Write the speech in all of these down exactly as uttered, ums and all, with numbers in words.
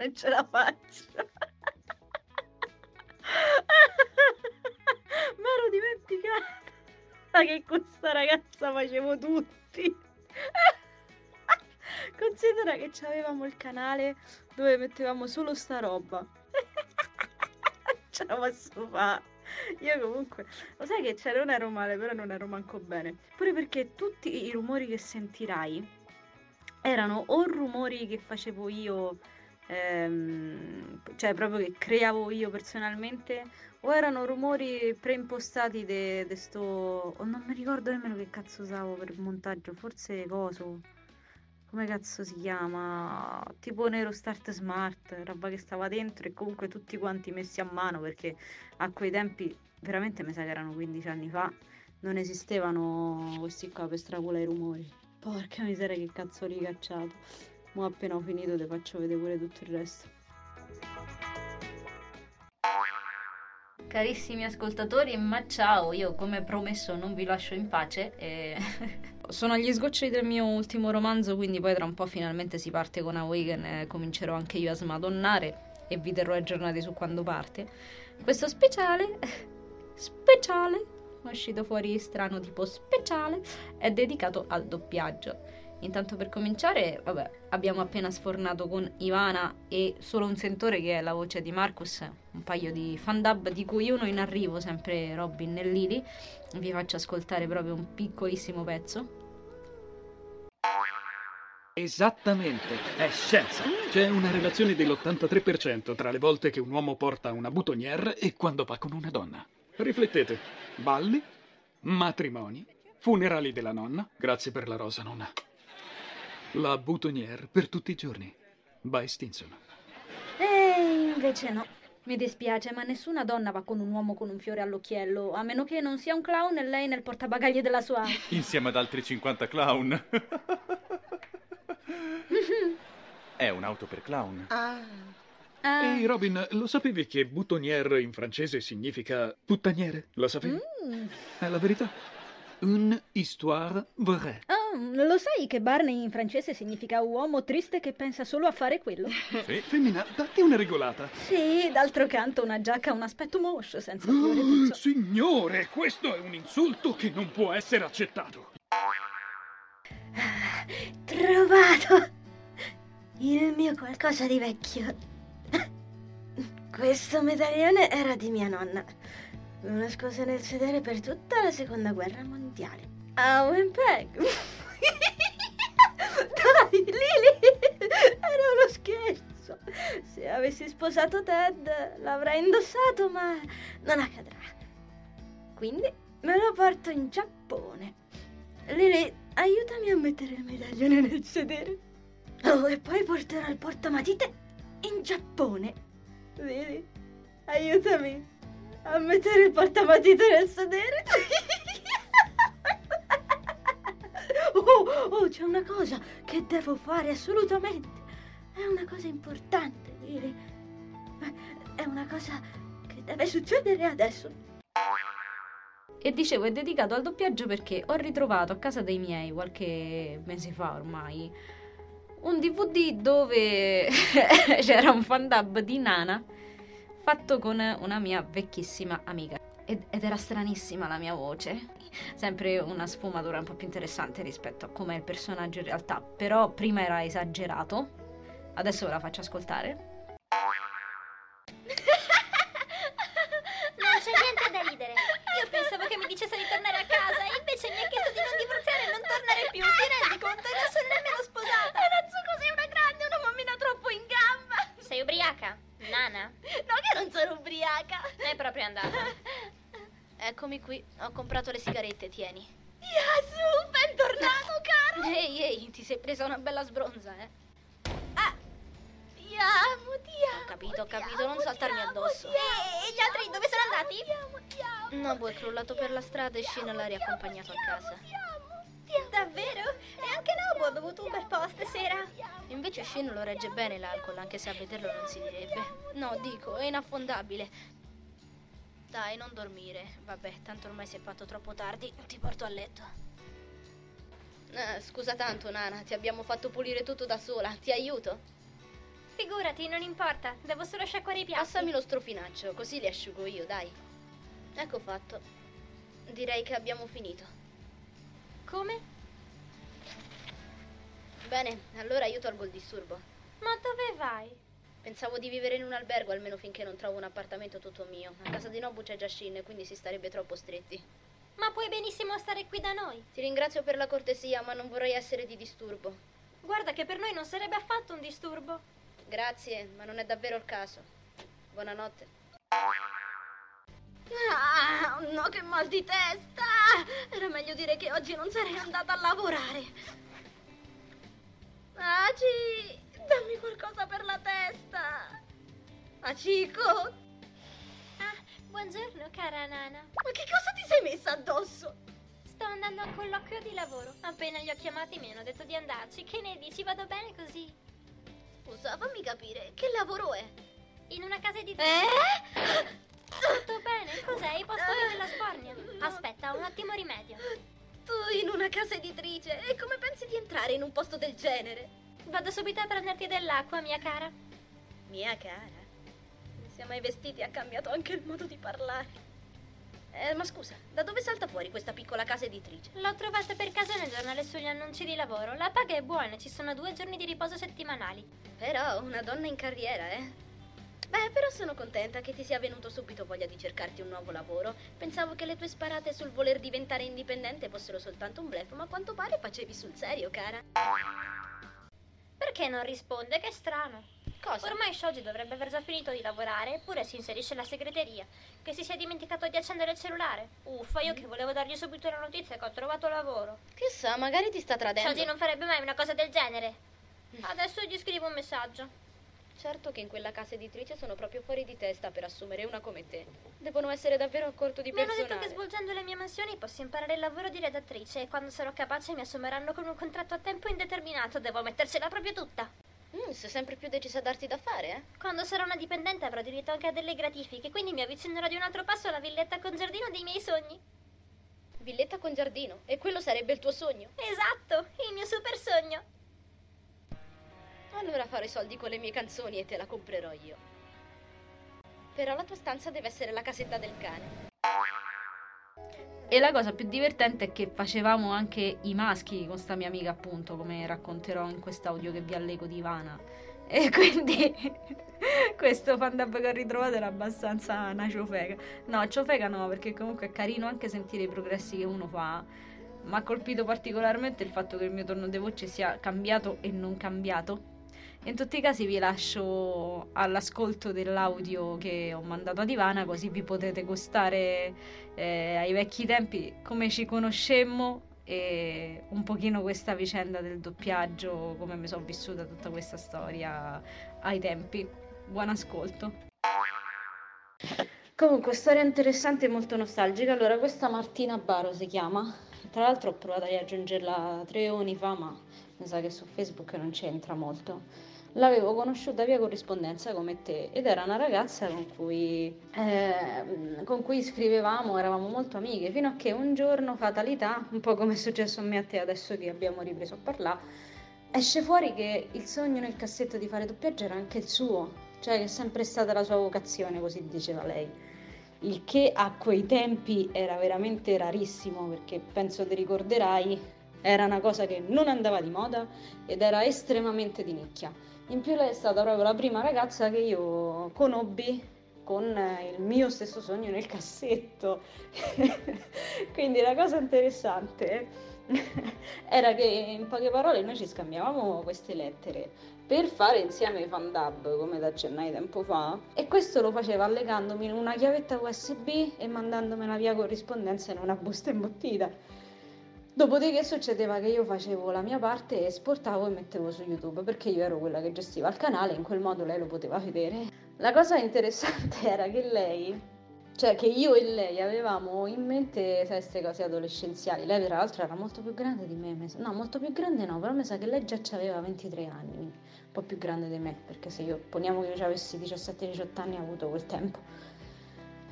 non ce la faccio. Mi ero dimenticata che con sta ragazza facevo tutti. Considera che avevamo il canale dove mettevamo solo sta roba. Ce la posso fare. Io comunque, lo sai che cioè, non ero male, però non ero manco bene. Pure perché tutti i rumori che sentirai erano o rumori che facevo io, ehm, cioè proprio che creavo io personalmente, o erano rumori preimpostati de, de sto... Oh, non mi ricordo nemmeno che cazzo usavo per montaggio, forse coso, come cazzo si chiama, tipo Nero Start Smart, roba che stava dentro e comunque tutti quanti messi a mano, perché a quei tempi, veramente mi sa che erano quindici anni fa, non esistevano questi qua per stravolare i rumori. Porca miseria che cazzo ho ricacciato. Mo appena ho finito ti faccio vedere pure tutto il resto. Carissimi ascoltatori, ma ciao, io come promesso non vi lascio in pace e... Sono agli sgoccioli del mio ultimo romanzo, quindi poi tra un po' finalmente si parte con Awaken e comincerò anche io a smadonnare e vi terrò aggiornati su quando parte. Questo speciale, speciale, uscito fuori strano tipo speciale, è dedicato al doppiaggio. Intanto per cominciare, vabbè, abbiamo appena sfornato con Ivana e Solo un sentore, che è la voce di Marcus, un paio di fan dub di cui uno in arrivo, sempre Robin e Lily. Vi faccio ascoltare proprio un piccolissimo pezzo. Esattamente, è scienza. C'è una relazione dell'ottantatré per cento tra le volte che un uomo porta una boutonnière e quando va con una donna. Riflettete, balli, matrimoni, funerali della nonna, grazie per la rosa nonna, la boutonnière per tutti i giorni, by Stinson. E invece no, mi dispiace ma nessuna donna va con un uomo con un fiore all'occhiello, a meno che non sia un clown e lei nel portabagagli della sua... Insieme ad altri cinquanta clown. È un'auto per clown. Ah... Uh. Ehi Robin, lo sapevi che boutonnière in francese significa puttaniere? Lo sapevi? Mm. È la verità. Une histoire vraie. Oh, lo sai che Barney in francese significa uomo triste che pensa solo a fare quello? Sì. Femmina, datti una regolata. Sì, d'altro canto una giacca ha un aspetto moscio senza fiore. Uh, signore, questo è un insulto che non può essere accettato. Ah, trovato il mio qualcosa di vecchio. Questo medaglione era di mia nonna, l'ho nascoso nel sedere per tutta la seconda guerra mondiale. Oh, and back. Dai, Lily, era uno scherzo. Se avessi sposato Ted l'avrei indossato, ma non accadrà. Quindi me lo porto in Giappone. Lily, aiutami a mettere il medaglione nel sedere. Oh, e poi porterò il portamatite in Giappone. Lily, aiutami a mettere il portamatite nel sedere. oh, oh, c'è una cosa che devo fare assolutamente. È una cosa importante, Lily. È una cosa che deve succedere adesso. E dicevo, è dedicato al doppiaggio perché ho ritrovato a casa dei miei qualche mese fa ormai un D V D dove c'era un fan dub di Nana fatto con una mia vecchissima amica ed, ed era stranissima la mia voce, sempre una sfumatura un po' più interessante rispetto a com'è il personaggio in realtà, però prima era esagerato, adesso ve la faccio ascoltare. Non c'è niente da ridere, io pensavo che mi dicesse di tornare a casa e invece mi ha chiesto di non divorziare e non tornare più, ti rendi conto? E non sono nemmeno sposata. Natsuko, sei una grande, una mammina troppo in gamba. Sei ubriaca, Nana? No che non sono ubriaca. È proprio andata. Eccomi qui, ho comprato le sigarette, tieni. Yasu, bentornato caro. Ehi ehi, ti sei presa una bella sbronza, eh. Ah, ti amo, ti amo. Ho capito, ho capito, non saltarmi addosso. E gli altri dove sono andati? Nobu è crollato per la strada e Shin l'ha riaccompagnato a casa. Davvero? E anche Nobu ha bevuto un bel po' stasera. Invece Shin lo regge bene l'alcol, anche se a vederlo non si direbbe. No, dico, è inaffondabile. Dai, non dormire. Vabbè, tanto ormai si è fatto troppo tardi. Ti porto a letto. Ah, scusa tanto, Nana. Ti abbiamo fatto pulire tutto da sola. Ti aiuto? Figurati, non importa, devo solo sciacquare i piatti. Passami lo strofinaccio, così li asciugo io, dai. Ecco fatto. Direi che abbiamo finito. Come? Bene, allora io tolgo il disturbo. Ma dove vai? Pensavo di vivere in un albergo, almeno finché non trovo un appartamento tutto mio. A casa di Nobu c'è già Shin, quindi si starebbe troppo stretti. Ma puoi benissimo stare qui da noi. Ti ringrazio per la cortesia, ma non vorrei essere di disturbo. Guarda che per noi non sarebbe affatto un disturbo. Grazie, ma non è davvero il caso. Buonanotte. Ah, no, che mal di testa! Era meglio dire che oggi non sarei andata a lavorare. Aci, dammi qualcosa per la testa. Aciko. Ah, buongiorno cara Nana. Ma che cosa ti sei messa addosso? Sto andando a un colloquio di lavoro. Appena li ho chiamati mi hanno detto di andarci. Che ne dici? Vado bene così? Scusa, fammi capire, che lavoro è? In una casa di... Eh? Tutto bene, cos'è? Ipostorio della spornia. Aspetta, un attimo rimedio. In una casa editrice, e come pensi di entrare in un posto del genere? Vado subito a prenderti dell'acqua, mia cara. Mia cara? Non siamo mai vestiti, ha cambiato anche il modo di parlare. Eh, ma scusa, da dove salta fuori questa piccola casa editrice? L'ho trovata per caso nel giornale sugli annunci di lavoro. La paga è buona, ci sono due giorni di riposo settimanali. Però una donna in carriera, eh? Beh, però sono contenta che ti sia venuto subito voglia di cercarti un nuovo lavoro. Pensavo che le tue sparate sul voler diventare indipendente fossero soltanto un bluff, ma a quanto pare facevi sul serio, cara. Perché non risponde? Che strano. Cosa? Ormai Shogi dovrebbe aver già finito di lavorare, eppure si inserisce la segreteria, che si sia dimenticato di accendere il cellulare. Uffa, io che volevo dargli subito la notizia che ho trovato lavoro. Chissà, magari ti sta tradendo. Shogi non farebbe mai una cosa del genere. Adesso gli scrivo un messaggio. Certo che in quella casa editrice sono proprio fuori di testa per assumere una come te. Devono essere davvero a corto di personale. Mi hanno detto che svolgendo le mie mansioni posso imparare il lavoro di redattrice e quando sarò capace mi assumeranno con un contratto a tempo indeterminato. Devo mettercela proprio tutta. Mm, sei sempre più decisa a darti da fare, eh? Quando sarò una dipendente avrò diritto anche a delle gratifiche, quindi mi avvicinerò di un altro passo alla villetta con giardino dei miei sogni. Villetta con giardino? E quello sarebbe il tuo sogno? Esatto, il mio super sogno. Allora farò i soldi con le mie canzoni e te la comprerò io. Però la tua stanza deve essere la casetta del cane. E la cosa più divertente è che facevamo anche i maschi con sta mia amica, appunto, come racconterò in quest'audio che vi allego di Ivana. E quindi questo fandub che ho ritrovato era abbastanza una ciofeca. No, ciofeca no, perché comunque è carino anche sentire i progressi che uno fa. Mi ha colpito particolarmente il fatto che il mio tono di voce sia cambiato e non cambiato. In tutti i casi vi lascio all'ascolto dell'audio che ho mandato ad Ivana, così vi potete gustare eh, ai vecchi tempi come ci conoscemmo e un pochino questa vicenda del doppiaggio, come mi sono vissuta tutta questa storia ai tempi. Buon ascolto. Comunque, storia interessante e molto nostalgica. Allora, questa Martina Baro si chiama. Tra l'altro ho provato a aggiungerla tre anni fa, ma mi sa che su Facebook non c'entra molto. L'avevo conosciuta via corrispondenza come te ed era una ragazza con cui, eh, con cui scrivevamo, eravamo molto amiche, fino a che un giorno, fatalità, un po' come è successo a me e a te adesso che abbiamo ripreso a parlare, esce fuori che il sogno nel cassetto di fare doppiaggio era anche il suo. Cioè che è sempre stata la sua vocazione, così diceva lei. Il che a quei tempi era veramente rarissimo, perché penso ti ricorderai, era una cosa che non andava di moda ed era estremamente di nicchia. In più lei è stata proprio la prima ragazza che io conobbi con il mio stesso sogno nel cassetto. Quindi la cosa interessante era che in poche parole noi ci scambiavamo queste lettere per fare insieme i fandub, come da accennai tempo fa, e questo lo faceva allegandomi una chiavetta U S B e mandandomela via corrispondenza in una busta imbottita. Dopodiché succedeva che io facevo la mia parte, esportavo e mettevo su YouTube, perché io ero quella che gestiva il canale, in quel modo lei lo poteva vedere. La cosa interessante era che lei... Cioè che io e lei avevamo in mente queste cose adolescenziali. Lei tra l'altro era molto più grande di me. No, molto più grande no, però mi sa che lei già aveva ventitré anni, un po' più grande di me, perché se io, poniamo che io avessi diciassette diciotto anni, ho avuto quel tempo.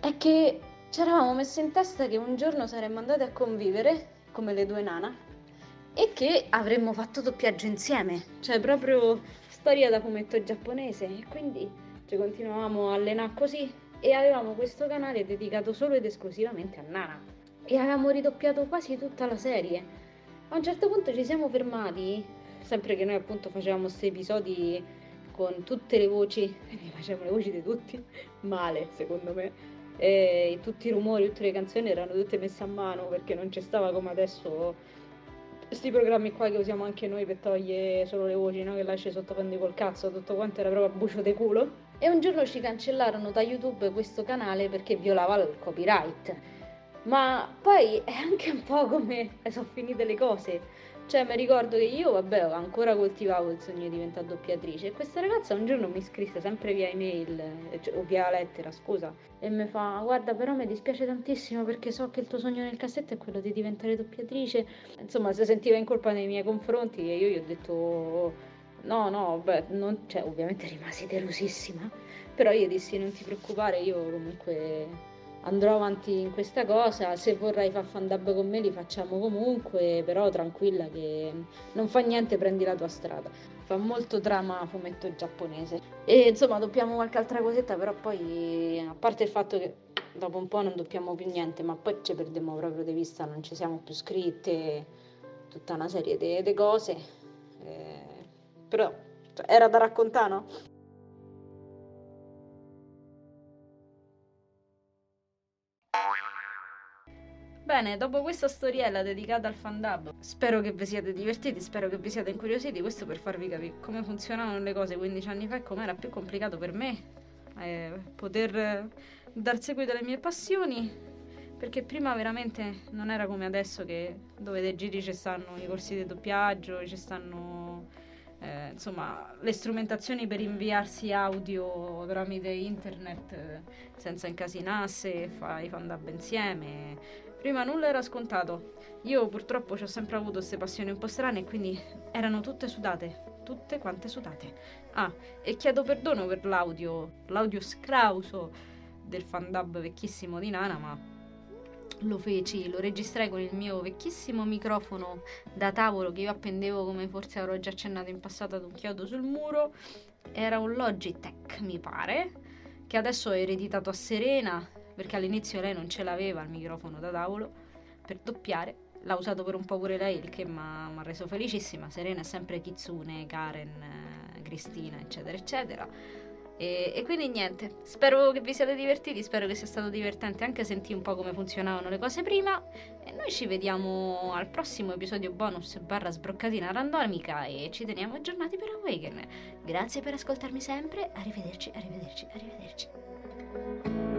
È che ci eravamo messe in testa che un giorno saremmo andate a convivere, come le due nana, e che avremmo fatto doppiaggio insieme. Cioè proprio... storia da fumetto giapponese e quindi ci continuavamo a allenare così e avevamo questo canale dedicato solo ed esclusivamente a Nana e avevamo ridoppiato quasi tutta la serie. A un certo punto ci siamo fermati, sempre che noi appunto facevamo questi episodi con tutte le voci, facevamo le voci di tutti, male secondo me, e tutti i rumori, tutte le canzoni erano tutte messe a mano perché non ci stava come adesso sti programmi qua che usiamo anche noi per togliere solo le voci, no? Che lasci sottofondi col cazzo, tutto quanto era proprio a bucio de culo. E un giorno ci cancellarono da YouTube questo canale perché violava il copyright. Ma poi è anche un po' come sono finite le cose. Cioè mi ricordo che io, vabbè, ancora coltivavo il sogno di diventare doppiatrice e questa ragazza un giorno mi scrisse sempre via email, cioè, o via lettera, scusa, e mi fa: guarda, però mi dispiace tantissimo perché so che il tuo sogno nel cassetto è quello di diventare doppiatrice. Insomma, si sentiva in colpa nei miei confronti e io gli ho detto oh, no, no, beh, non... cioè ovviamente rimasi delusissima, però io dissi non ti preoccupare, io comunque andrò avanti in questa cosa, se vorrai far fandub con me li facciamo comunque, però tranquilla che non fa niente, prendi la tua strada. Fa molto trama fumetto giapponese. E insomma doppiamo qualche altra cosetta, però poi, a parte il fatto che dopo un po' non doppiamo più niente, ma poi ci perdiamo proprio di vista, non ci siamo più scritte, tutta una serie di cose, eh, però era da raccontare, no? Bene, dopo questa storiella dedicata al fandub, spero che vi siate divertiti, spero che vi siate incuriositi, questo per farvi capire come funzionavano le cose quindici anni fa e com'era più complicato per me eh, poter dar seguito alle mie passioni, perché prima veramente non era come adesso che dove dei giri ci stanno i corsi di doppiaggio, ci stanno eh, insomma le strumentazioni per inviarsi audio tramite internet eh, senza incasinarsi, fare i fandub insieme. Prima nulla era scontato, io purtroppo ci ho sempre avuto queste passioni un po' strane e quindi erano tutte sudate, tutte quante sudate. Ah, e chiedo perdono per l'audio, l'audio scrauso del fandub vecchissimo di Nana, ma lo feci, lo registrai con il mio vecchissimo microfono da tavolo che io appendevo, come forse avrò già accennato in passato, ad un chiodo sul muro. Era un Logitech, mi pare, che adesso ho ereditato a Serena, perché all'inizio lei non ce l'aveva il microfono da tavolo per doppiare, l'ha usato per un po' pure lei, il che mi ha reso felicissima. Serena è sempre Kitsune, Karen, Cristina, eccetera, eccetera. E, e quindi niente, spero che vi siate divertiti, spero che sia stato divertente anche sentire un po' come funzionavano le cose prima. E noi ci vediamo al prossimo episodio bonus barra sbroccatina randomica e ci teniamo aggiornati per Awaken. Grazie per ascoltarmi sempre, arrivederci, arrivederci, arrivederci.